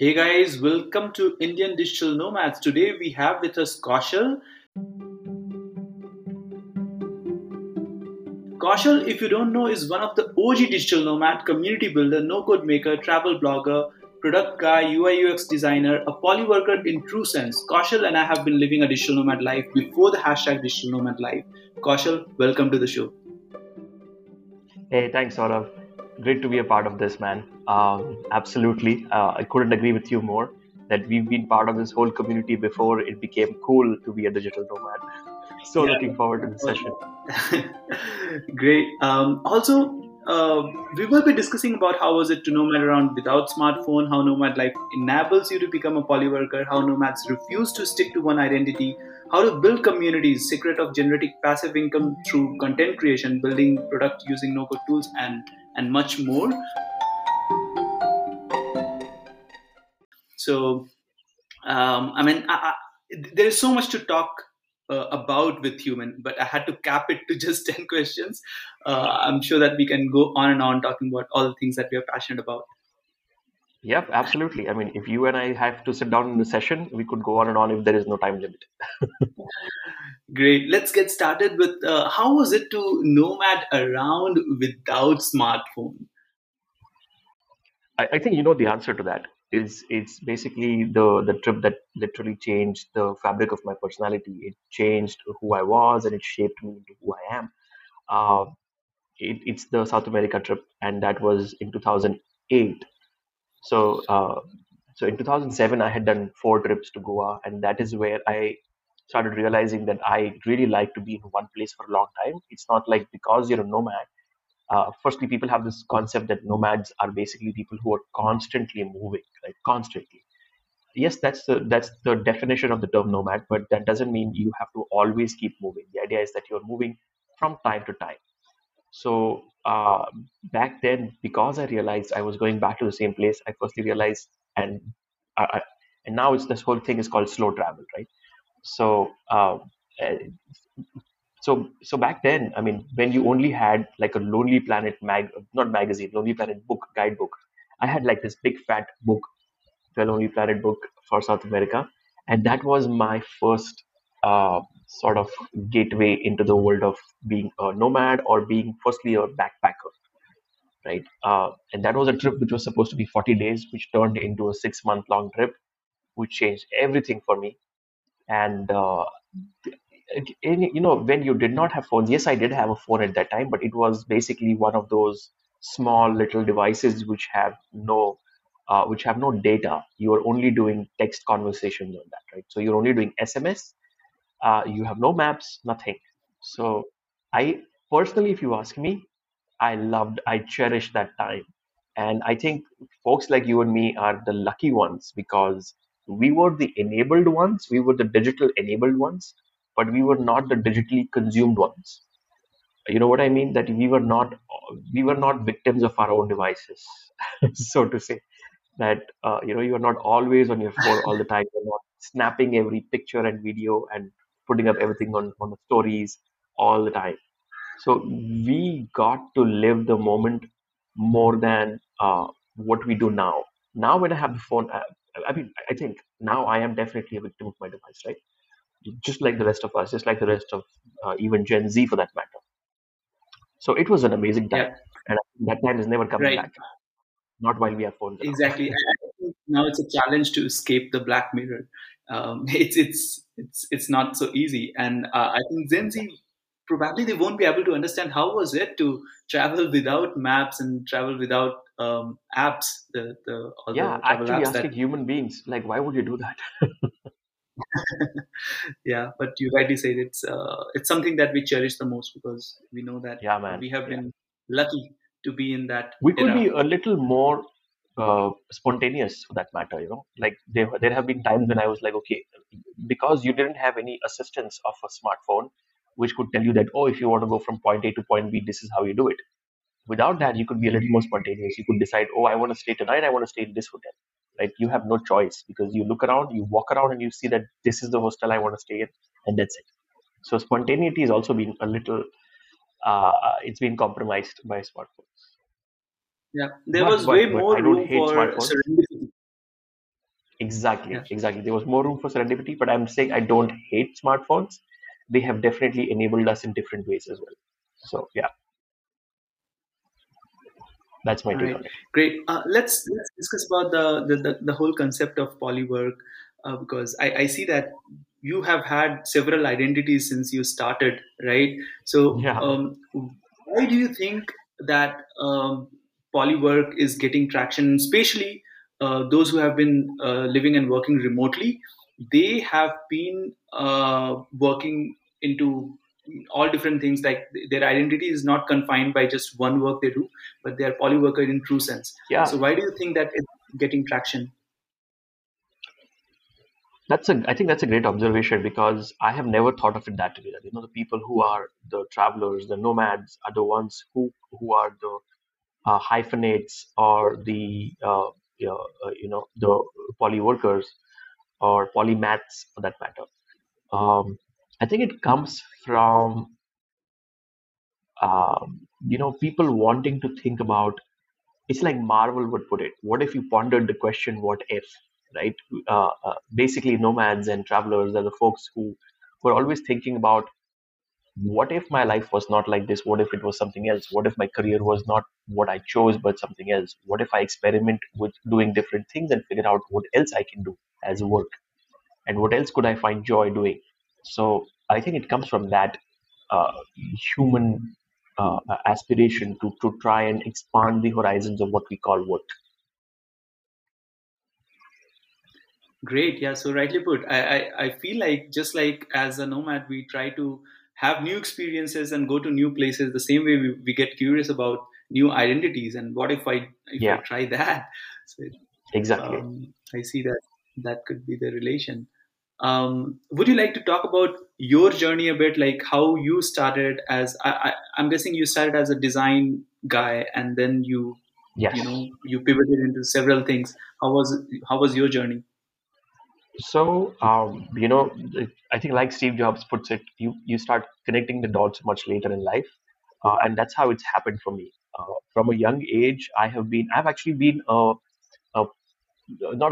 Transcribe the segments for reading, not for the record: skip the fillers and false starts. Hey guys, welcome to Indian Digital Nomads. Today we have with us Kaushal. Kaushal, if you don't know, is one of the OG digital nomad, community builder, no-code maker, travel blogger, product guy, UI UX designer, a polyworker in true sense. Kaushal and I have been living a digital nomad life before the hashtag digital nomad life. Kaushal, welcome to the show. Hey, thanks Saurav. Great to be a part of this, man. Absolutely. I couldn't agree with you more that we've been part of this whole community before it became cool to be a digital nomad. So yeah, looking forward to the session. Great. We will be discussing about how was it to nomad around without smartphone, how nomad life enables you to become a polyworker, how nomads refuse to stick to one identity, how to build communities, secret of generating passive income through content creation, building product using no-code tools, and much more. So, there is so much to talk about with human, but I had to cap it to just 10 questions. I'm sure that we can go on and on talking about all the things that we are passionate about. Yep, absolutely. I mean, if you and I have to sit down in the session, we could go on and on if there is no time limit. Great. Let's get started with how was it to nomad around without smartphone? I think you know the answer to that. It's basically the trip that literally changed the fabric of my personality. It changed who I was and it shaped me into who I am. It's the South America trip, and that was in 2008. So in 2007, I had done 4 trips to Goa, and that is where I started realizing that I really like to be in one place for a long time. It's not like because you're a nomad. Firstly, people have this concept that nomads are basically people who are constantly moving, right? Constantly. Yes, that's the definition of the term nomad, but that doesn't mean you have to always keep moving. The idea is that you're moving from time to time. So back then, because I realized I was going back to the same place, I firstly realized, and now it's this whole thing is called slow travel, right? So back then, I mean, when you only had like a Lonely Planet Lonely Planet book, guidebook, I had like this big fat book, the Lonely Planet book for South America, and that was my first sort of gateway into the world of being a nomad or being firstly a backpacker, right? And that was a trip which was supposed to be 40 days, which turned into a 6-month long trip, which changed everything for me. And you know, when you did not have phones, yes, I did have a phone at that time, but it was basically one of those small little devices which have no data. You are only doing text conversations on that, right? So you're only doing SMS. You have no maps, nothing. So I personally, if you ask me, I cherished that time. And I think folks like you and me are the lucky ones because we were the enabled ones. We were the digital enabled ones, but we were not the digitally consumed ones. You know what I mean? That we were not victims of our own devices, so to say. That, you're not always on your phone all the time. You're not snapping every picture and video and putting up everything on the stories all the time. So we got to live the moment more than what we do now. Now when I have the phone, I think now I am definitely a victim of my device, right? Just like the rest of us, just like the rest of even Gen Z for that matter. So it was an amazing time. Yeah. And that time is never coming back. Not while we have phones. Exactly. Now it's a challenge to escape the black mirror. It's not so easy. And I think Gen Z, probably they won't be able to understand how was it to travel without maps and travel without apps. Human beings, like, why would you do that? Yeah, but you rightly said it's something that we cherish the most because we know that we have been lucky to be in that. We could be a little more spontaneous for that matter, you know, like there have been times when I was like, okay, because you didn't have any assistance of a smartphone, which could tell you that, oh, if you want to go from point A to point B, this is how you do it. Without that, you could be a little more spontaneous. You could decide, oh, I want to stay tonight. I want to stay in this hotel, right? You have no choice because you look around, you walk around and you see that this is the hostel I want to stay in and that's it. So spontaneity has also been a little, it's been compromised by smartphones. Yeah, there was way more room for serendipity. Exactly, yeah. Exactly. There was more room for serendipity, but I'm saying I don't hate smartphones. They have definitely enabled us in different ways as well. So yeah, that's my take on it. Great. Let's discuss about the whole concept of polywork, because I see that you have had several identities since you started, right? So yeah. Why do you think that polywork is getting traction, especially those who have been living and working remotely? They have been working into all different things, like their identity is not confined by just one work they do, but they are polyworker in true sense. Yeah. So why do you think that it's getting traction? I think that's a great observation, because I have never thought of it that way. You know, the people who are the travelers, the nomads, are the ones who are the hyphenates or the the polyworkers or polymaths for that matter. I think it comes from people wanting to think about. It's like Marvel would put it: what if you pondered the question, what if? Right? Basically, nomads and travelers are the folks who were always thinking about, what if my life was not like this? What if it was something else? What if my career was not what I chose, but something else? What if I experiment with doing different things and figure out what else I can do as work? And what else could I find joy doing? So I think it comes from that human aspiration to try and expand the horizons of what we call work. Great. Yeah. So rightly put. I feel like, just like as a nomad, we try to have new experiences and go to new places, the same way we get curious about new identities. And what if I try that? So, exactly. I see that could be the relation. Would you like to talk about your journey a bit, like how you started as, I'm guessing you started as a design guy, and then you pivoted into several things. How was your journey? So, I think like Steve Jobs puts it, you start connecting the dots much later in life. And that's how it's happened for me. From a young age, I've actually been not a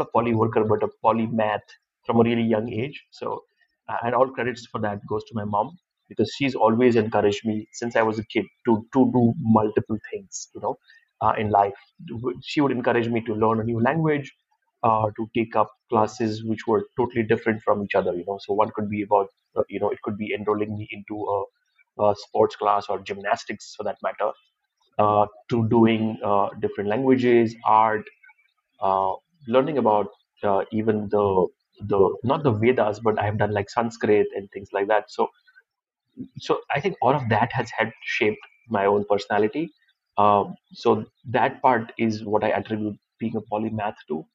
polyworker, but a polymath from a really young age. So, and all credits for that goes to my mom, because she's always encouraged me since I was a kid to do multiple things, in life. She would encourage me to learn a new language, to take up classes which were totally different from each other, So one could be about, it could be enrolling me into a sports class or gymnastics for that matter, to doing different languages, art, learning about even the not the Vedas, but I have done like Sanskrit and things like that. So I think all of that has helped shape my own personality. So that part is what I attribute being a polymath to.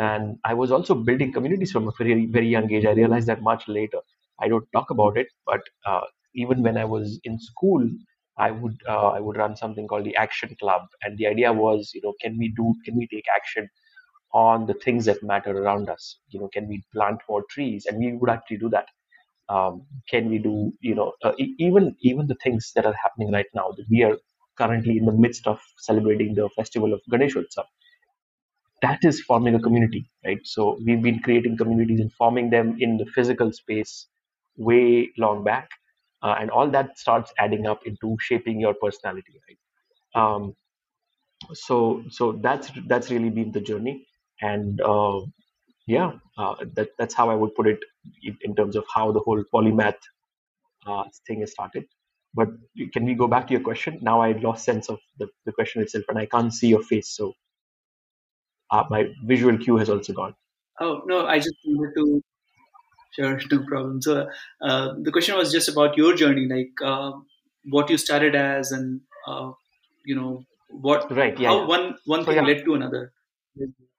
And I was also building communities from a very, very young age. I realized that much later. I don't talk about it, but even when I was in school, I would run something called the Action Club, and the idea was, can we take action on the things that matter around us? Can we plant more trees? And we would actually do that. Can we do, even the things that are happening right now? That we are currently in the midst of celebrating the festival of Ganesh Utsav. That is forming a community, right? So we've been creating communities and forming them in the physical space way long back. And all that starts adding up into shaping your personality, right? So that's really been the journey. And that's how I would put it in terms of how the whole polymath thing has started. But can we go back to your question? Now I lost sense of the question itself, and I can't see your face, so. My visual cue has also gone. Oh, no, I just wanted to share two problems. So the question was just about your journey, like what you started as and, what, right, yeah, how yeah. One thing led to another.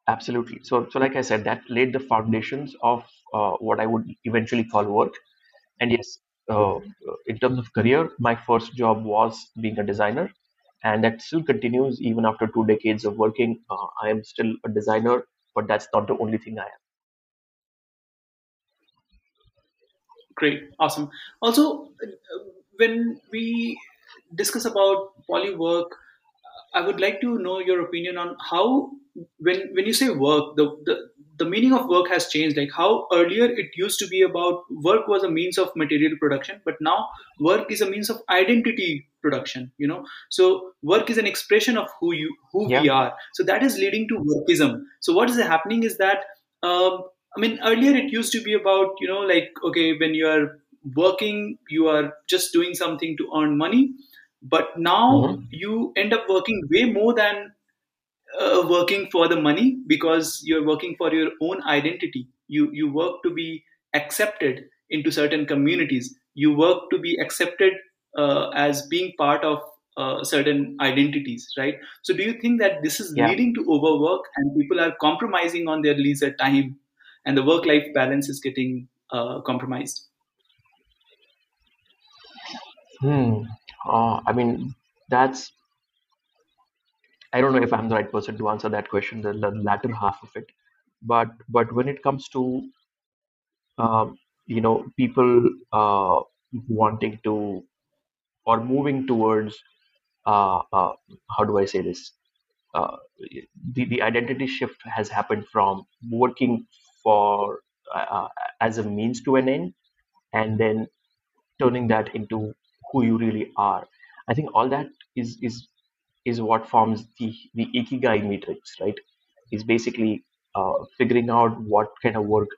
Absolutely. So like I said, that laid the foundations of what I would eventually call work. And yes, in terms of career, my first job was being a designer. And that still continues even after 2 decades of working. I am still a designer, but that's not the only thing I am. Great. Awesome. Also, when we discuss about polywork, I would like to know your opinion on how, when you say work, the the meaning of work has changed. Like how earlier it used to be about work was a means of material production, but now work is a means of identity production, you know. So work is an expression of who we are. So that is leading to workism. So what is happening is that, I mean, earlier it used to be about, you know, like, okay, when you are working, you are just doing something to earn money. But now you end up working way more than working for the money, because you're working for your own identity. You work to be accepted into certain communities. You work to be accepted as being part of certain identities, right? So do you think that this is leading to overwork, and people are compromising on their leisure time, and the work-life balance is getting compromised? I mean, that's, I don't know if I'm the right person to answer that question, the latter half of it. But when it comes to, you know, people wanting to or moving towards, how do I say this? The identity shift has happened from working for as a means to an end, and then turning that into who you really are. I think all that is what forms the Ikigai matrix, right? Is basically figuring out what kind of work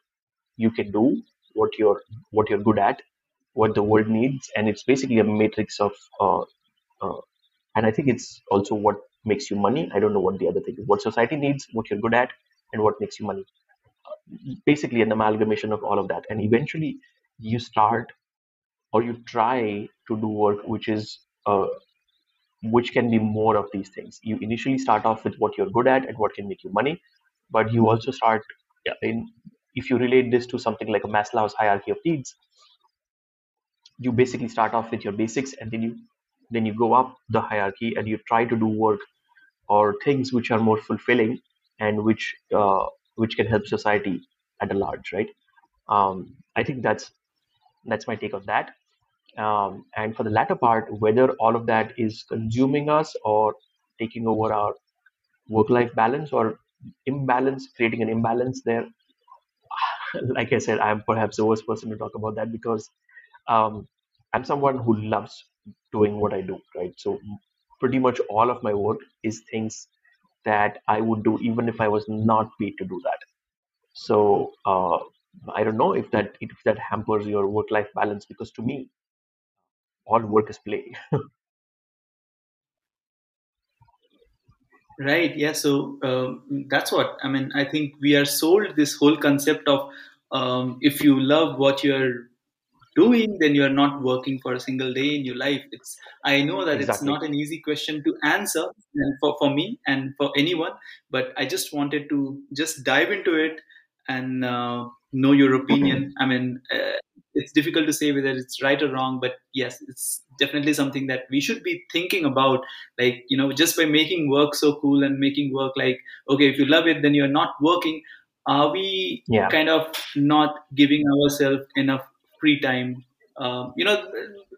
you can do, what you're good at, what the world needs, and it's basically a matrix of. And I think it's also what makes you money. I don't know what the other thing is. What society needs, what you're good at, and what makes you money. Basically, an amalgamation of all of that, and eventually you start, or you try to do work which is which can be more of these things. You initially start off with what you're good at and what can make you money, but you also start if you relate this to something like a Maslow's hierarchy of needs, you basically start off with your basics, and then you go up the hierarchy and you try to do work or things which are more fulfilling and which can help society at a large, right? I think that's my take on that. And for the latter part, whether all of that is consuming us or taking over our work-life balance or imbalance, creating an imbalance there, like I said, I'm perhaps the worst person to talk about that, because I'm someone who loves doing what I do, right? So pretty much all of my work is things that I would do even if I was not paid to do that. So I don't know if that hampers your work-life balance, because to me, all work is play. Right. Yeah. So that's what I mean. I think we are sold this whole concept of if you love what you're doing, then you're not working for a single day in your life. I know that Exactly. It's not an easy question to answer for me and for anyone, but I just wanted to just dive into it and know your opinion. I mean, it's difficult to say whether it's right or wrong, but yes, it's definitely something that we should be thinking about. Like, you know, just by making work so cool and making work like, okay, if you love it, then you're not working. Are we kind of not giving ourselves enough free time? You know,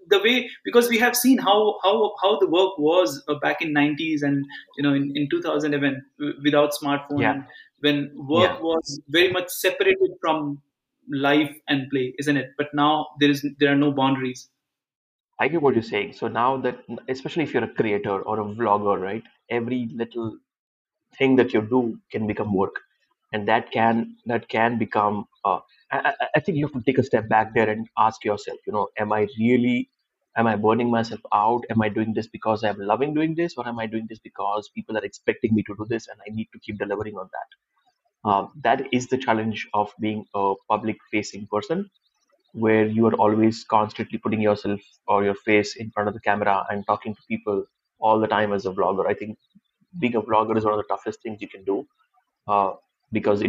the way, because we have seen how the work was back in 90s and, you know, in 2011 without smartphone, and when work was very much separated from life and play, isn't it? But now there are no boundaries. I get what you're saying. So now that, especially if you're a creator or a vlogger, right, every little thing that you do can become work, and that can become. I think you have to take a step back there and ask yourself, you know, am I burning myself out? Am I doing this because I'm loving doing this, or am I doing this because people are expecting me to do this and I need to keep delivering on that? That is the challenge of being a public-facing person, where you are always constantly putting yourself or your face in front of the camera and talking to people all the time as a vlogger. I think being a vlogger is one of the toughest things you can do, because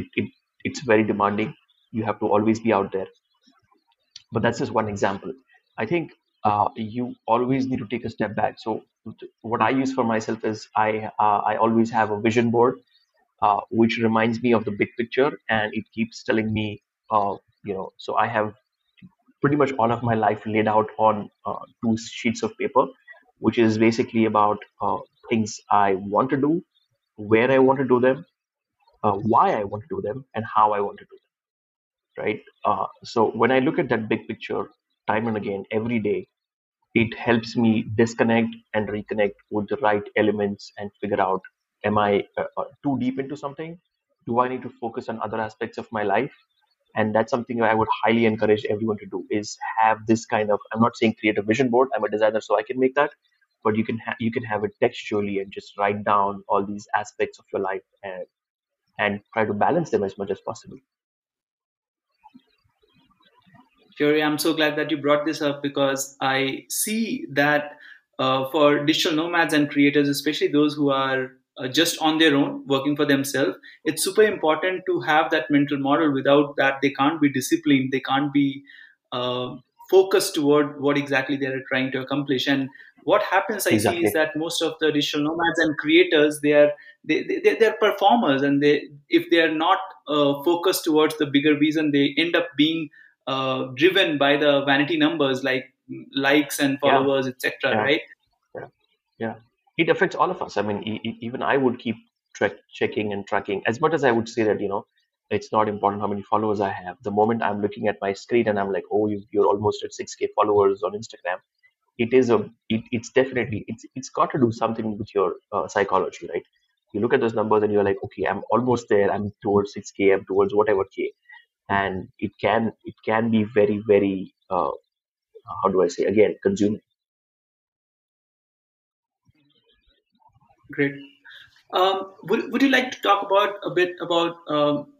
it's very demanding. You have to always be out there. But that's just one example. I think you always need to take a step back. So what I use for myself is I always have a vision board, which reminds me of the big picture, and it keeps telling me, you know, so I have pretty much all of my life laid out on 2 sheets of paper, which is basically about things I want to do, where I want to do them, why I want to do them and how I want to do them, right? So when I look at that big picture time and again, every day, it helps me disconnect and reconnect with the right elements and figure out, am I too deep into something? Do I need to focus on other aspects of my life? And that's something I would highly encourage everyone to do, is have this kind of, I'm not saying create a vision board, I'm a designer, so I can make that, but you can have it textually and just write down all these aspects of your life and try to balance them as much as possible. Fury, I'm so glad that you brought this up, because I see that for digital nomads and creators, especially those who are just on their own, working for themselves, it's super important to have that mental model. Without that, they can't be disciplined. They can't be focused toward what exactly they're trying to accomplish. And what happens, I see, is that most of the digital nomads and creators, they're performers. And if they're not focused towards the bigger vision, they end up being driven by the vanity numbers like likes and followers, etc. Right? Yeah. It affects all of us. I mean, even I would keep checking and tracking. As much as I would say that, it's not important how many followers I have. The moment I'm looking at my screen and I'm like, oh, you're almost at 6K followers on Instagram. It's got to do something with your psychology, right? You look at those numbers and you're like, okay, I'm almost there. I'm towards 6K. I'm towards whatever K. And it can be very, very, how do I say, again, consuming. Great. Would you like to talk a bit about,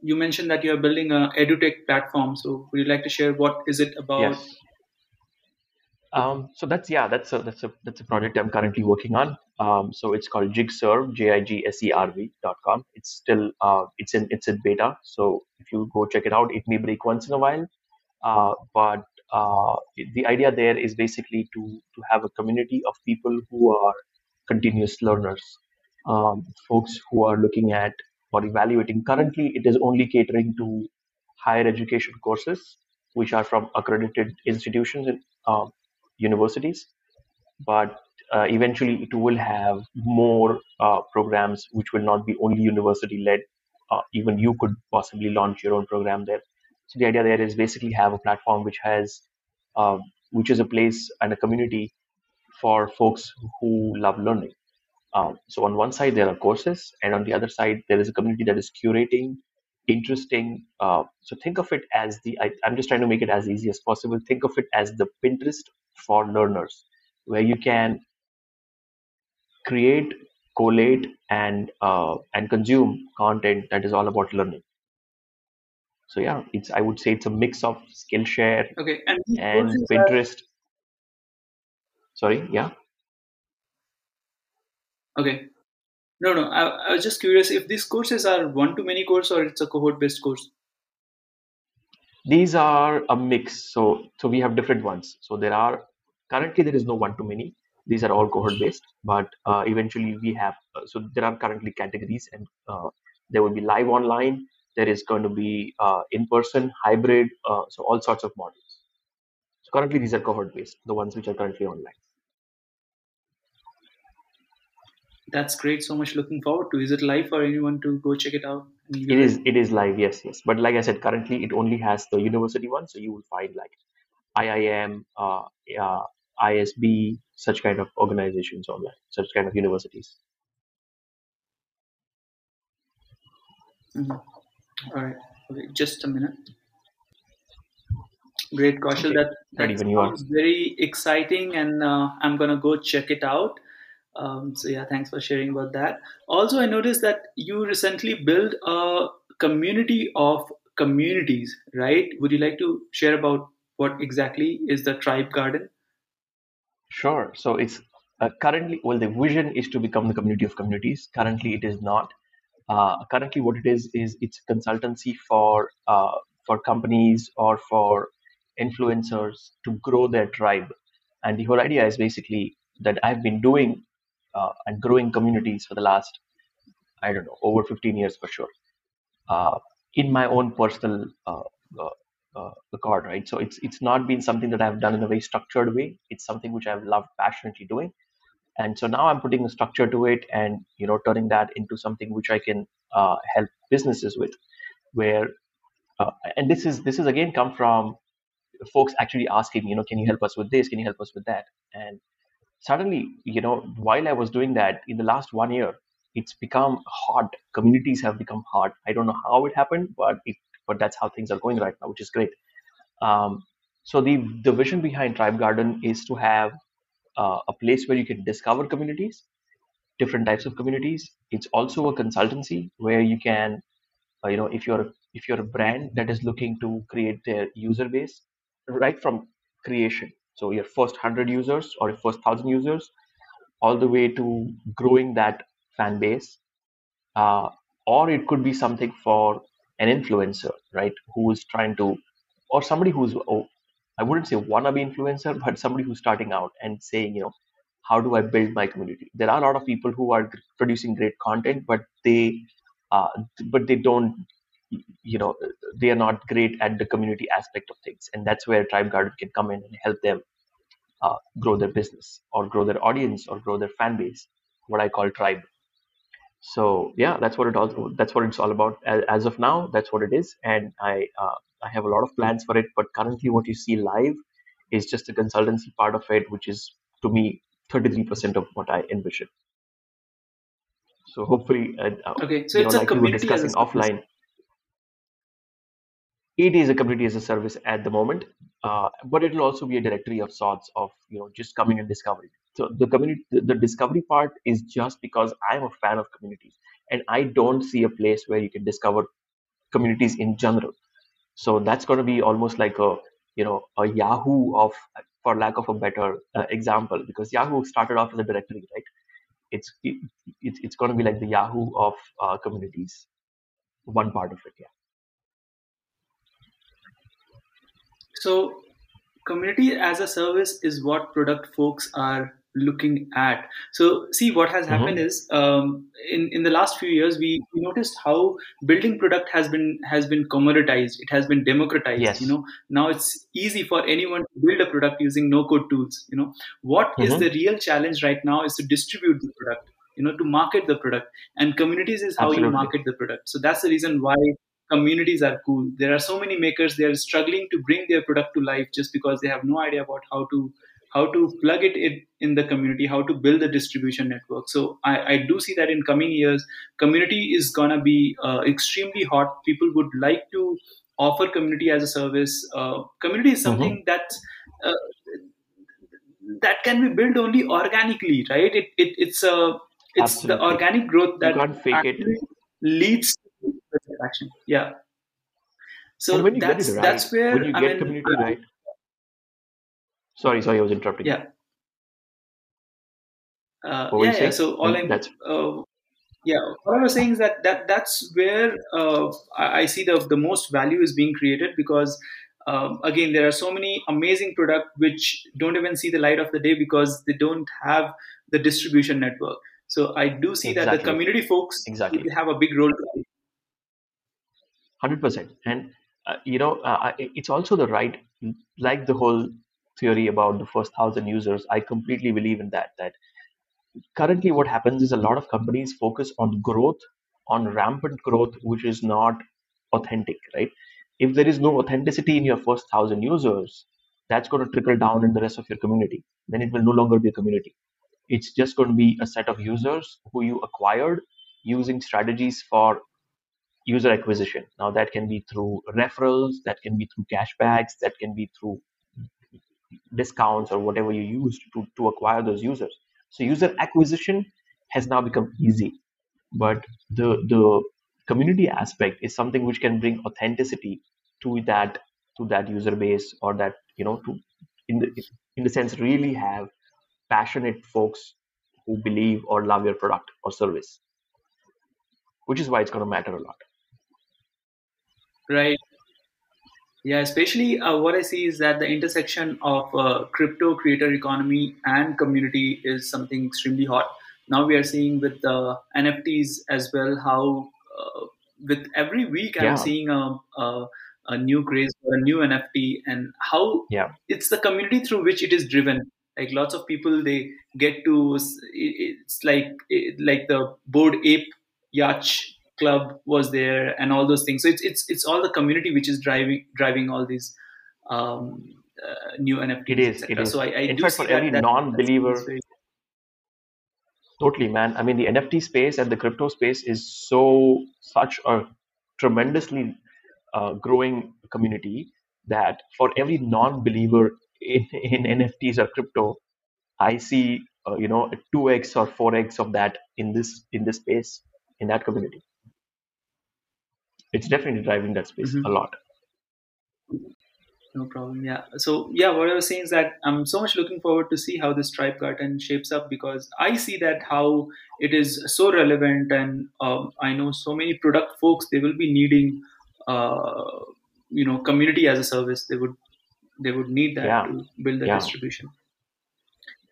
you mentioned that you're building an edutech platform. So would you like to share what is it about? Yes. So that's a project I'm currently working on. So it's called JigServe, JIGSERV.com. It's still, it's in beta. So if you go check it out, it may break once in a while. But the idea there is basically to have a community of people who are continuous learners, folks who are looking at or evaluating. Currently, it is only catering to higher education courses, which are from accredited institutions and universities. But eventually, it will have more programs, which will not be only university-led. Even you could possibly launch your own program there. So the idea there is basically have a platform which has, which is a place and a community for folks who love learning. So on one side, there are courses, and on the other side, there is a community that is curating, interesting. So think of it as I'm just trying to make it as easy as possible. Think of it as the Pinterest for learners, where you can create, collate, and consume content that is all about learning. So yeah, I would say it's a mix of Skillshare and Pinterest. Sorry. Yeah. Okay. No. I was just curious if these courses are one-to-many course or it's a cohort-based course. These are a mix. So we have different ones. So there is no one-to-many. These are all cohort-based, but eventually we have. So there are currently categories, and there will be live online. There is going to be in-person, hybrid. So all sorts of models. Currently, these are cohort-based, the ones which are currently online. That's great. So much looking forward to. Is it live for anyone to go check it out? It is live, yes. But like I said, currently, it only has the university one. So you will find like IIM, ISB, such kind of organizations online, such kind of universities. Mm-hmm. All right. Okay, just a minute. Great, Kaushal. Okay. That sounds very exciting, and I'm going to go check it out. Thanks for sharing about that. Also, I noticed that you recently built a community of communities, right? Would you like to share about what exactly is the Tribe Garden? Sure. So it's currently, the vision is to become the community of communities. Currently, it is not. Currently, what it is it's consultancy for companies or for influencers to grow their tribe. And the whole idea is basically that I've been doing and growing communities for the last, over 15 years for sure, in my own personal accord, right? So it's not been something that I've done in a very structured way. It's something which I've loved passionately doing. And so now I'm putting a structure to it and, you know, turning that into something which I can help businesses with, where, and this is again come from folks actually asking, you know, can you help us with this? Can you help us with that? And suddenly, you know, while I was doing that in the last 1 year, it's become hard. Communities have become hard. I don't know how it happened, but that's how things are going right now, which is great. So the vision behind Tribe Garden is to have a place where you can discover communities, different types of communities. It's also a consultancy where you can, you know, if you're a brand that is looking to create their user base right from creation, so your first 100 users or your first 1,000 users, all the way to growing that fan base, or it could be something for an influencer, right, who is trying to, or somebody who's, I wouldn't say wannabe influencer, but somebody who's starting out and saying, you know, how do I build my community? There are a lot of people who are producing great content, but they don't, you know, they are not great at the community aspect of things. And that's where Tribe Garden can come in and help them grow their business or grow their audience or grow their fan base, what I call tribe. So yeah, that's what it's all about. As of now, that's what it is. And I have a lot of plans for it, but currently what you see live is just the consultancy part of it, which is, to me, 33% of what I envision. So hopefully, okay. So it's like we were discussing offline, it is a community as a service at the moment, but it will also be a directory of sorts of, you know, just coming and discovering. So the community, the discovery part is just because I'm a fan of communities and I don't see a place where you can discover communities in general. So that's going to be almost like a, you know, a Yahoo of, for lack of a better example, because Yahoo started off as a directory, right? It's going to be like the Yahoo of communities, one part of it, yeah. So community as a service is what product folks are looking at. So see, what has happened is in the last few years we noticed how building product has been commoditized. It has been democratized. Yes. You know, now it's easy for anyone to build a product using no code tools. You know, what is the real challenge right now is to distribute the product, you know, to market the product, and communities is how you market the product. So that's the reason why communities are cool. There are so many makers, they are struggling to bring their product to life just because they have no idea about how to plug it in the community, how to build the distribution network. So I do see that in coming years, community is going to be extremely hot. People would like to offer community as a service. Community is something that can be built only organically, right? It's the organic growth that leads to action. Yeah. So that's where when you get community right. Sorry, I was interrupting. Yeah. So what I was saying is that's where I see the most value is being created, because again, there are so many amazing products which don't even see the light of the day because they don't have the distribution network. So I do see that the community folks will have a big role to play. 100%, and it's also the right, like the whole theory about the first 1,000 users. I completely believe in that currently what happens is a lot of companies focus on growth, on rampant growth, which is not authentic, right? If there is no authenticity in your first 1,000 users, that's going to trickle down in the rest of your community. Then it will no longer be a community. It's just going to be a set of users who you acquired using strategies for user acquisition. Now that can be through referrals, that can be through cashbacks, that can be through discounts or whatever you used to acquire those users. So user acquisition has now become easy, but the community aspect is something which can bring authenticity to that user base, or that, you know, to in the sense really have passionate folks who believe or love your product or service, which is why it's going to matter a lot. Right. Yeah, especially what I see is that the intersection of crypto, creator economy, and community is something extremely hot. Now we are seeing with NFTs as well, how with every week I'm seeing a new craze, a new NFT, and how it's the community through which it is driven. Like lots of people, they get to, it's like the Bored Ape Yacht Club was there and all those things. So it's all the community which is driving all these new NFTs. It is. So I in do fact, for every non-believer, totally, man. I mean, the NFT space and the crypto space is such a tremendously growing community that for every non-believer in NFTs or crypto, I see 2x or 4x of that in this space, in that community. It's definitely driving that space a lot. No problem. Yeah. So yeah, what I was saying is that I'm so much looking forward to see how this Tribe Garden shapes up, because I see that how it is so relevant, and I know so many product folks, they will be needing, community as a service. They would need that to build the distribution.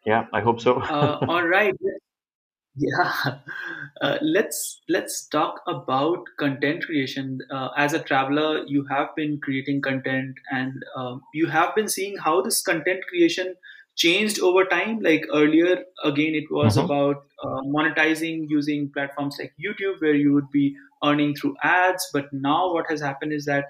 Yeah, I hope so. All right. Yeah. Let's talk about content creation. As a traveler, you have been creating content, and you have been seeing how this content creation changed over time. Like earlier, again, it was about monetizing using platforms like YouTube, where you would be earning through ads. But now what has happened is that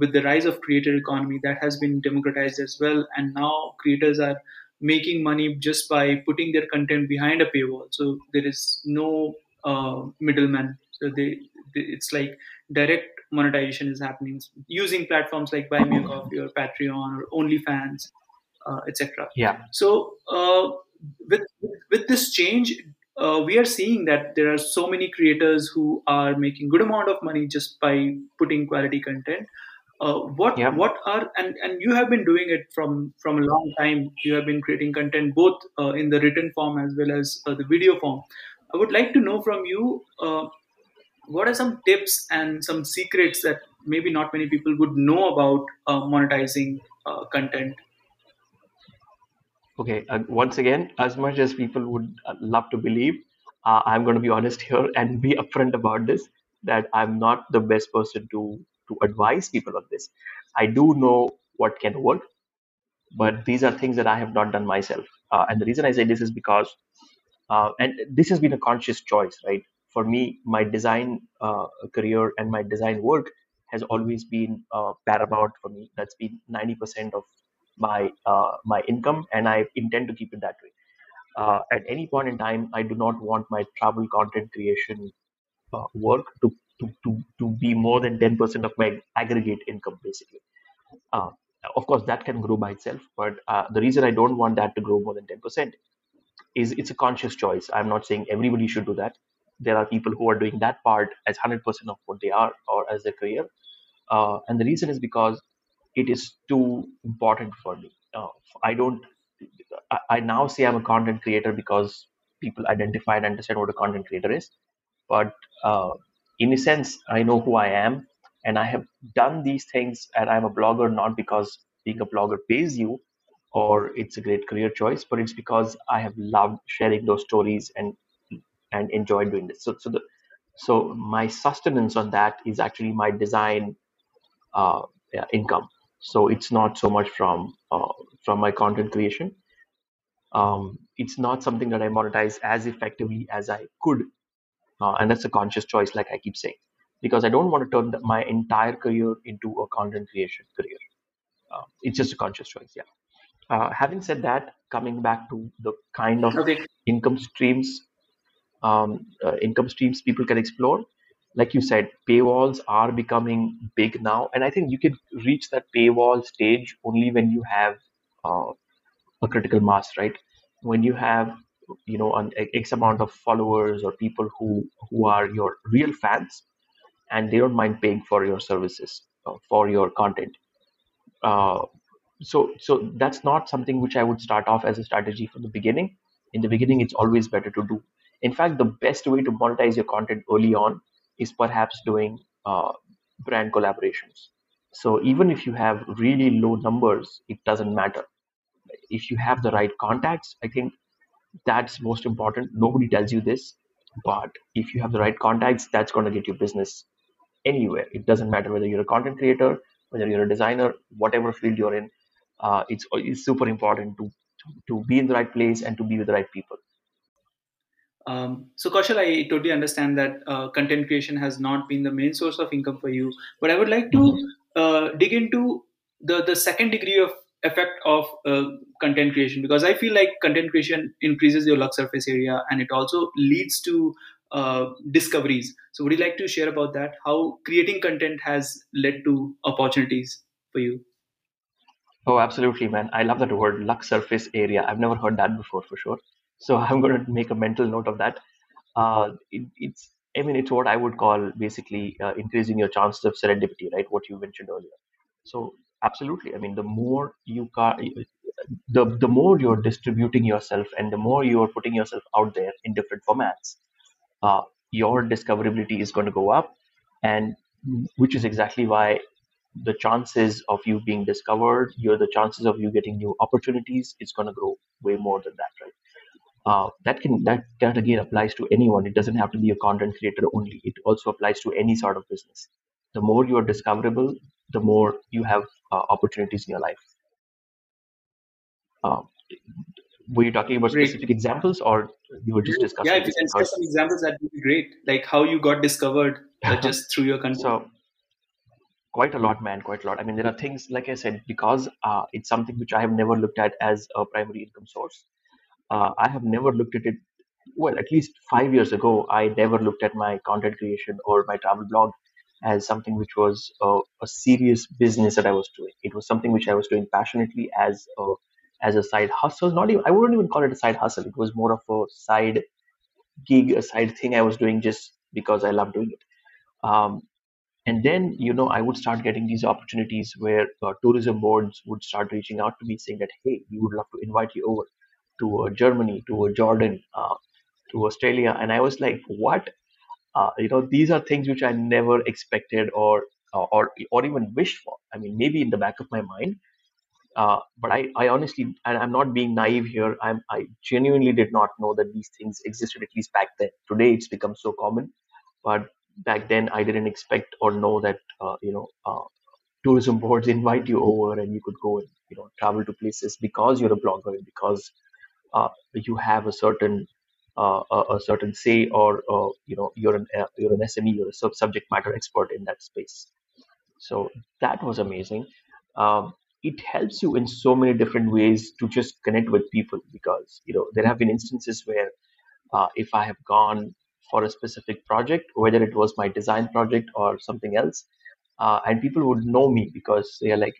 with the rise of creator economy, that has been democratized as well. And now creators are making money just by putting their content behind a paywall. So there is no middleman. So it's like direct monetization is happening using platforms like Buy Me a Coffee or Patreon or OnlyFans, etc. Yeah. So with this change, we are seeing that there are so many creators who are making good amount of money just by putting quality content. What you have been doing it from a long time. You have been creating content both in the written form as well as the video form. I would like to know from you, what are some tips and some secrets that maybe not many people would know about monetizing content? Okay, once again, as much as people would love to believe, I'm going to be honest here and be upfront about this, that I'm not the best person to advise people on this. I do know what can work, but these are things that I have not done myself. And the reason I say this is because, and this has been a conscious choice, right? For me, my design career and my design work has always been paramount for me. That's been 90% of my income, and I intend to keep it that way. At any point in time, I do not want my travel content creation work to be more than 10% of my aggregate income, basically. Of course, that can grow by itself, but the reason I don't want that to grow more than 10% is it's a conscious choice. I'm not saying everybody should do that. There are people who are doing that part as 100% of what they are or as their career. And the reason is because it is too important for me. I now say I'm a content creator because people identify and understand what a content creator is, but in a sense, I know who I am, and I have done these things, and I'm a blogger not because being a blogger pays you or it's a great career choice, but it's because I have loved sharing those stories and enjoyed doing this. So my sustenance on that is actually my design income. So it's not so much from my content creation. It's not something that I monetize as effectively as I could. And that's a conscious choice, like I keep saying, because I don't want to turn my entire career into a content creation career. It's just a conscious choice. Yeah. Having said that, coming back to the kind of income streams people can explore, like you said, paywalls are becoming big now, and I think you can reach that paywall stage only when you have a critical mass, right? When you have an X amount of followers or people who are your real fans, and they don't mind paying for your services, for your content. So that's not something which I would start off as a strategy from the beginning. In the beginning, it's always better to do. In fact, the best way to monetize your content early on is perhaps doing brand collaborations. So even if you have really low numbers, it doesn't matter. If you have the right contacts, I think that's most important. Nobody tells you this, but if you have the right contacts, that's going to get you business anywhere. It doesn't matter whether you're a content creator, whether you're a designer, whatever field you're in. It's super important to to be in the right place and to be with the right people. So Kaushal, I totally understand that content creation has not been the main source of income for you, but I would like to dig into the second degree of effect of content creation, because I feel like content creation increases your luck surface area and it also leads to discoveries. So would you like to share about that? How creating content has led to opportunities for you? Oh, absolutely, man. I love that word, luck surface area. I've never heard that before, for sure. So I'm going to make a mental note of that. It's what I would call basically increasing your chances of serendipity, right? What you mentioned earlier. So absolutely. I mean, the more you're distributing yourself and the more you're putting yourself out there in different formats, your discoverability is going to go up, and which is exactly why the chances of you being discovered, the chances of you getting new opportunities is going to grow way more than that, right? That again applies to anyone. It doesn't have to be a content creator only. It also applies to any sort of business. The more you are discoverable, the more you have opportunities in your life. Were you talking about specific examples, or you were just discussing? Yeah, if you can discuss some examples, that would be great. Like how you got discovered just through your content. So, quite a lot, man, quite a lot. I mean, there are things, like I said, because it's something which I have never looked at as a primary income source. I have never looked at it, well, at least 5 years ago, I never looked at my content creation or my travel blog as something which was a serious business that I was doing. It was something which I was doing passionately as a side hustle. I wouldn't even call it a side hustle. It was more of a side gig, a side thing I was doing just because I loved doing it. And then, I would start getting these opportunities where tourism boards would start reaching out to me saying that, hey, we would love to invite you over to Germany, to Jordan, to Australia. And I was like, what? These are things which I never expected or even wished for. I mean, maybe in the back of my mind. But I honestly, and I'm not being naive here, I genuinely did not know that these things existed, at least back then. Today, it's become so common. But back then, I didn't expect or know that, tourism boards invite you over and you could go and, travel to places because you're a blogger and because you have a certain say, or you're an SME, you're a subject matter expert in that space. So that was amazing. It helps you in so many different ways to just connect with people, because there have been instances where if I have gone for a specific project, whether it was my design project or something else, and people would know me because they're like,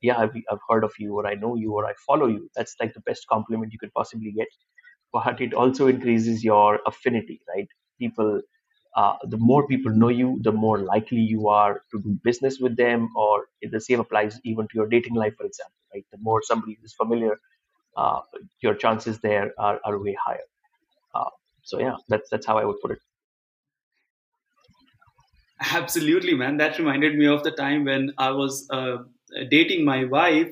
yeah, I've heard of you, or I know you, or I follow you. That's like the best compliment you could possibly get. But it also increases your affinity, right? People, the more people know you, the more likely you are to do business with them, or the same applies even to your dating life, for example, right? The more somebody is familiar, your chances there are way higher. So yeah, that's how I would put it. Absolutely, man. That reminded me of the time when I was dating my wife,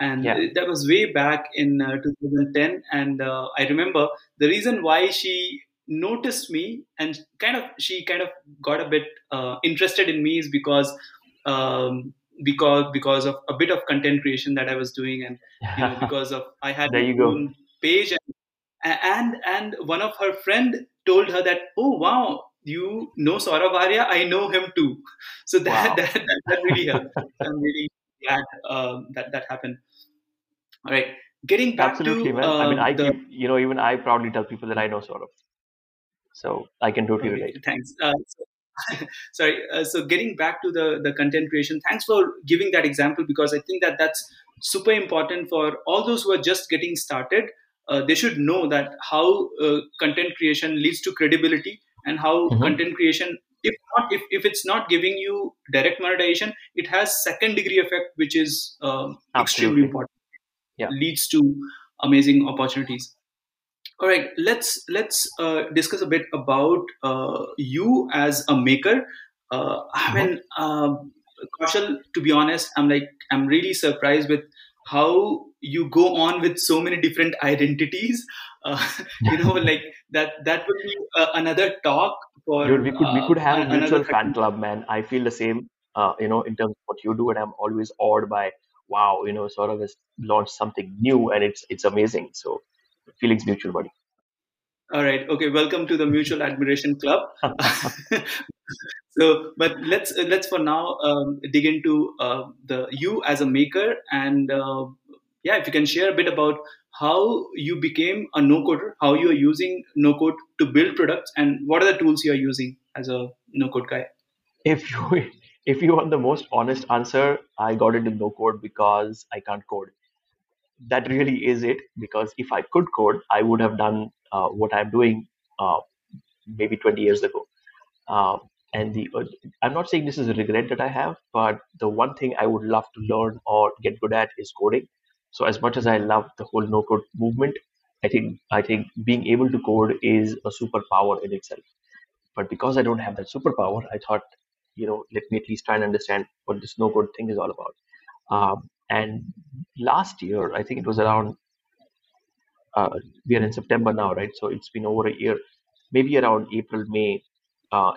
and that was way back in 2010. And I remember the reason why she noticed me and she got a bit interested in me is because of a bit of content creation that I was doing, and because of I had my own page, and one of her friend told her that, oh wow, you know Saurav Arya, I know him too. So that really helped. I'm really glad that happened. All right, getting back to even I proudly tell people that I know Saurav. So I can totally relate. Thanks. Sorry. So getting back to the content creation, thanks for giving that example, because I think that's super important for all those who are just getting started. They should know that how content creation leads to credibility, and how content creation, if it's not giving you direct monetization, it has second degree effect, which is extremely important. Yeah, leads to amazing opportunities. All right, let's discuss a bit about you as a maker. I mean, Kaushal, to be honest, I'm really surprised with how you go on with so many different identities. That would be another talk for. Dude, we could have a mutual fan club, man. I feel the same, in terms of what you do, and I'm always awed by wow, Saurav has launched something new and it's amazing. So feelings mutual, buddy. All right. Okay. Welcome to the Mutual Admiration Club. So, but let's for now dig into you as a maker, and if you can share a bit about how you became a no-coder, how you are using no-code to build products, and what are the tools you are using as a no-code guy. If you want the most honest answer, I got into no-code because I can't code. That really is it, because if I could code, I would have done what I'm doing maybe 20 years ago. I'm not saying this is a regret that I have, but the one thing I would love to learn or get good at is coding. So as much as I love the whole no-code movement, I think being able to code is a superpower in itself. But because I don't have that superpower, I thought, let me at least try and understand what this no-code thing is all about. And last year, I think it was around, we are in September now, right? So it's been over a year, maybe around April, May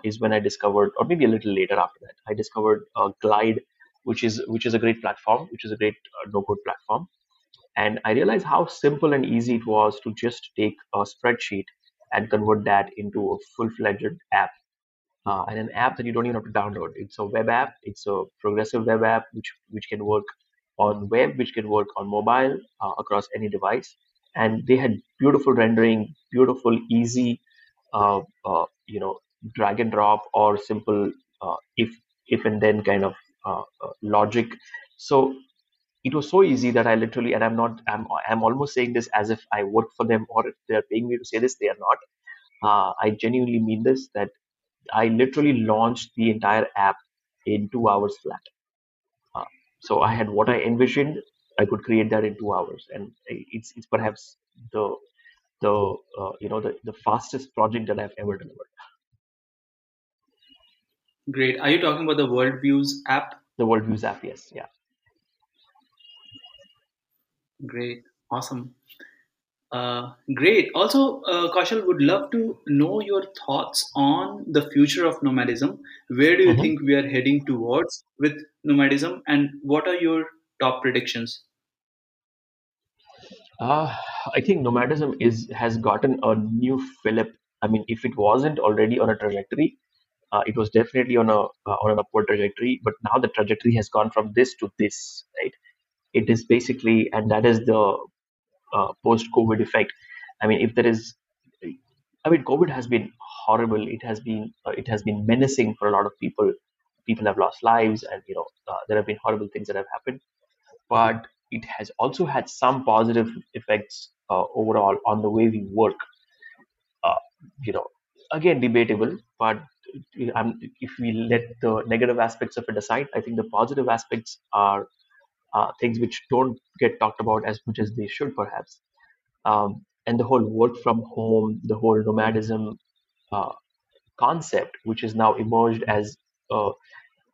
is when I discovered, or maybe a little later after that, I discovered Glide, which is a great platform, which is a great no-code platform. And I realized how simple and easy it was to just take a spreadsheet and convert that into a full-fledged app. And an app that you don't even have to download. It's a web app. It's a progressive web app which can work on web, which can work on mobile, across any device. And they had beautiful rendering, beautiful, easy, drag and drop or simple if and then kind of logic. So it was so easy that I literally, and I'm almost saying this as if I work for them or if they're paying me to say this, they are not. I genuinely mean this, that I literally launched the entire app in 2 hours flat. So I had what I envisioned. I could create that in 2 hours, and it's perhaps the fastest project that I've ever delivered. Great. Are you talking about the Worldviews app? The Worldviews app, yes, yeah. Great. Awesome. Great. Also, Kaushal, would love to know your thoughts on the future of nomadism. Where do you think we are heading towards with nomadism, and what are your top predictions? I think nomadism has gotten a new fillip. I mean, if it wasn't already on a trajectory, it was definitely on an upward trajectory. But now the trajectory has gone from this to this, right? It is basically, and that is the post-COVID effect. I mean, COVID has been horrible. It has been menacing for a lot of people. People have lost lives, and there have been horrible things that have happened. But it has also had some positive effects overall on the way we work. Again, debatable. But if we let the negative aspects of it aside, I think the positive aspects are things which don't get talked about as much as they should, perhaps. And the whole work from home, the whole nomadism concept, which is now emerged as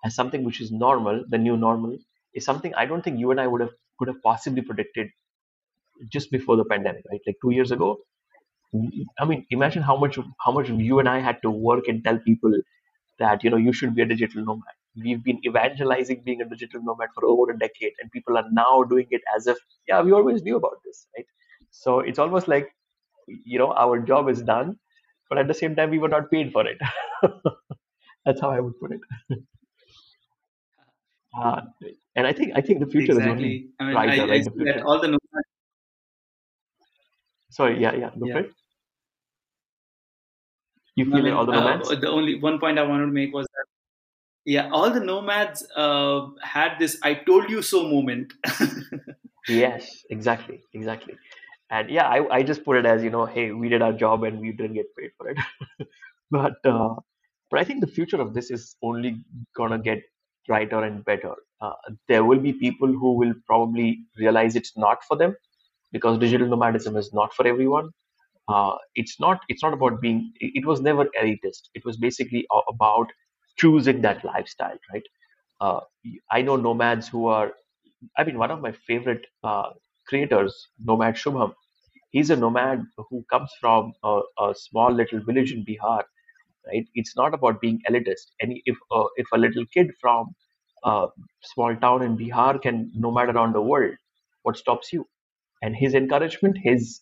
something which is normal, the new normal, is something I don't think you and I could have possibly predicted just before the pandemic, right? Like 2 years ago. I mean, imagine how much you and I had to work and tell people that, you should be a digital nomad. We've been evangelizing being a digital nomad for over a decade, and people are now doing it as if, yeah, we always knew about this, right? So it's almost like, our job is done, but at the same time, we were not paid for it. That's how I would put it. And I think the future is only brighter. Sorry, yeah, go for it. You feel all the nomads? The only one point I wanted to make was that, yeah, all the nomads had this "I told you so" moment. Yes, exactly. And yeah, I just put it as, hey, we did our job and we didn't get paid for it. But I think the future of this is only going to get brighter and better. There will be people who will probably realize it's not for them, because digital nomadism is not for everyone. It's not about being, it was never elitist. It was basically about choosing that lifestyle, right? I know nomads who are, I mean, one of my favorite creators, nomad Shubham, he's a nomad who comes from a small little village in Bihar, right? It's not about being elitist. And if a little kid from small town in Bihar can nomad around the world. What stops you? And his encouragement, his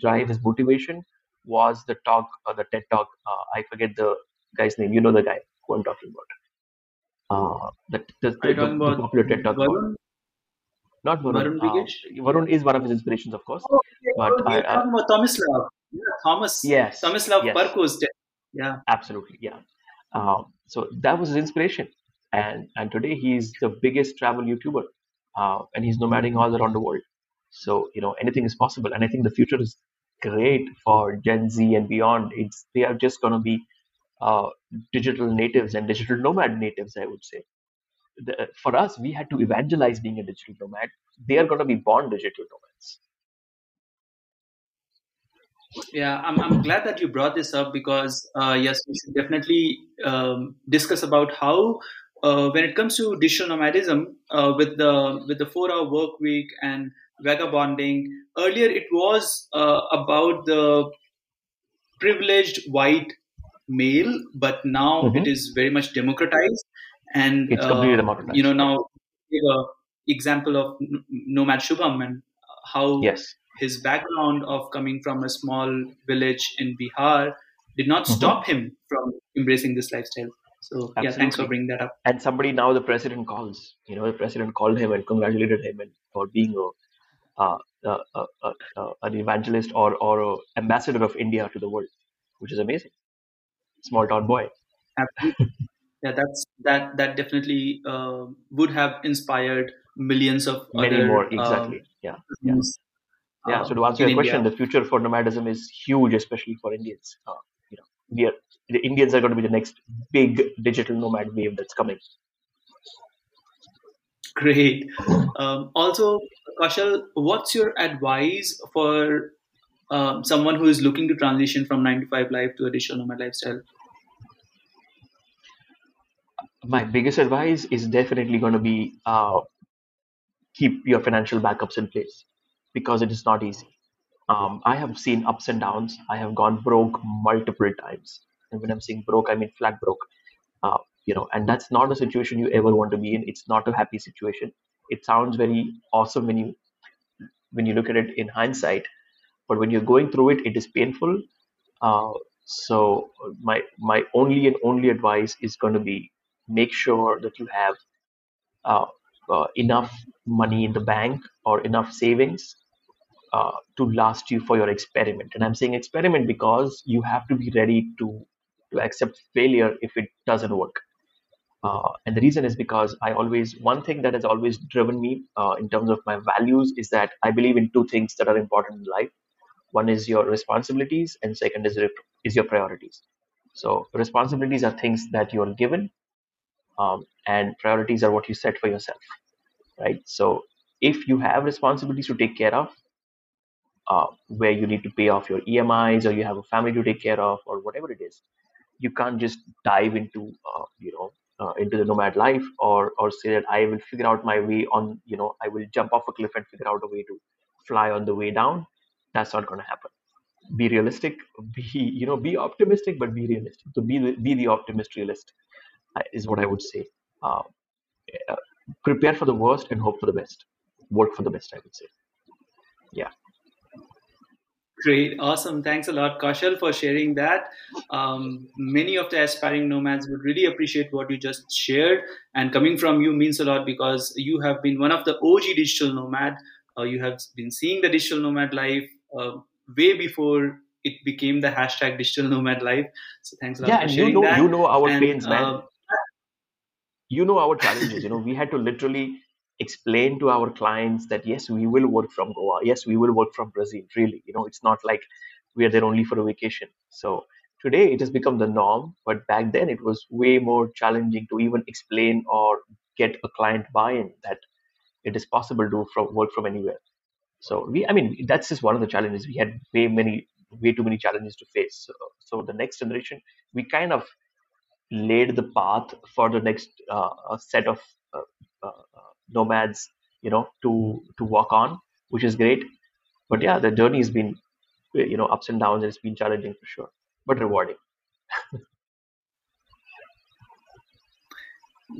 drive, his motivation was the talk, the TED talk. I forget the guy's name. You know the guy who I'm talking about. The popular TED talk. Varun? Not Varun. Varun is one of his inspirations, of course. Oh, okay. Tomislav. Yeah, Thomas. Yes. Tomislav Perko's TED. Yeah. Absolutely. Yeah. So that was his inspiration. And today he's the biggest travel YouTuber. And he's nomading all around the world. So, anything is possible. And I think the future is great for Gen Z and beyond. They are just going to be digital natives and digital nomad natives, I would say. For us, we had to evangelize being a digital nomad. They are going to be born digital nomads. Yeah, I'm glad that you brought this up because, yes, we should definitely discuss about how when it comes to digital nomadism, with the 4-hour work week and vagabonding, earlier it was about the privileged white male, but now it is very much democratized. And it's completely democratized. Now give an example of nomad Shubham and how his background of coming from a small village in Bihar did not stop him from embracing this lifestyle. So, absolutely. Yeah, thanks for bringing that up. And somebody now the president called him and congratulated him for being an evangelist or an ambassador of India to the world, which is amazing. Small town boy. Absolutely. Yeah, that definitely would have inspired millions of many more. Exactly. So to answer your question, India, the future for nomadism is huge, especially for Indians. The Indians are going to be the next big digital nomad wave that's coming. Great. Also, Kaushal, what's your advice for someone who is looking to transition from 9-to-5 life to a digital nomad lifestyle? My biggest advice is definitely going to be keep your financial backups in place because it is not easy. I have seen ups and downs. I have gone broke multiple times. And when I'm saying broke, I mean flat broke. And that's not a situation you ever want to be in. It's not a happy situation. It sounds very awesome when you look at it in hindsight, but when you're going through it, it is painful. So my only and only advice is going to be make sure that you have enough money in the bank or enough savings to last you for your experiment. And I'm saying experiment because you have to be ready to accept failure if it doesn't work. And the reason is because one thing that has always driven me in terms of my values is that I believe in two things that are important in life. One is your responsibilities and second is your priorities. So responsibilities are things that you are given and priorities are what you set for yourself, right? So if you have responsibilities to take care of, where you need to pay off your EMIs or you have a family to take care of or whatever it is, you can't just dive into the nomad life or say that I will figure out my way on, I will jump off a cliff and figure out a way to fly on the way down. That's not going to happen. Be realistic, be optimistic, but be realistic. So be the optimist realist is what I would say. Prepare for the worst and hope for the best. Work for the best, I would say. Yeah. Great. Awesome. Thanks a lot, Kaushal, for sharing that. Many of the aspiring nomads would really appreciate what you just shared. And coming from you means a lot because you have been one of the OG digital nomad. You have been seeing the digital nomad life way before it became the # digital nomad life. So thanks a lot for sharing that. You know our pains, man. You know our challenges. We had to literally explain to our clients that yes, we will work from Goa, yes, we will work from Brazil. Really, it's not like we are there only for a vacation. So today it has become the norm, but back then it was way more challenging to even explain or get a client buy-in that it is possible to work from anywhere. So that's just one of the challenges. We had way too many challenges to face. So the next generation, we kind of laid the path for the next set of nomads to walk on, which is great. But yeah, the journey has been ups and downs, and it's been challenging for sure, but rewarding.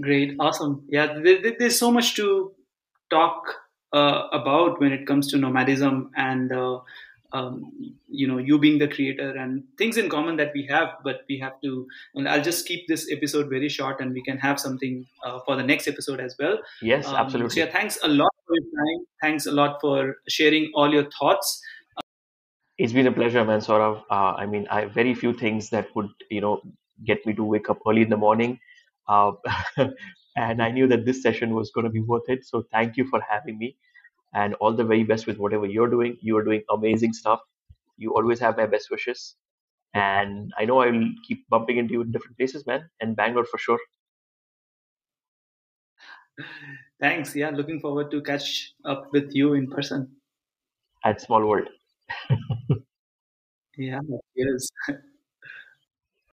Great. Awesome. Yeah, there's so much to talk about when it comes to nomadism and, you being the creator and things in common that we have, but we have to, and I'll just keep this episode very short and we can have something for the next episode as well. Yes, absolutely. So yeah, thanks a lot for your time. Thanks a lot for sharing all your thoughts. It's been a pleasure, man, Saurav. Very few things that would, get me to wake up early in the morning. And I knew that this session was going to be worth it. So thank you for having me and all the very best with whatever you're doing. You are doing amazing stuff. You always have my best wishes. And I know I will keep bumping into you in different places, man, and Bangalore for sure. Thanks. Yeah, looking forward to catch up with you in person. At Small World. Yeah, it is.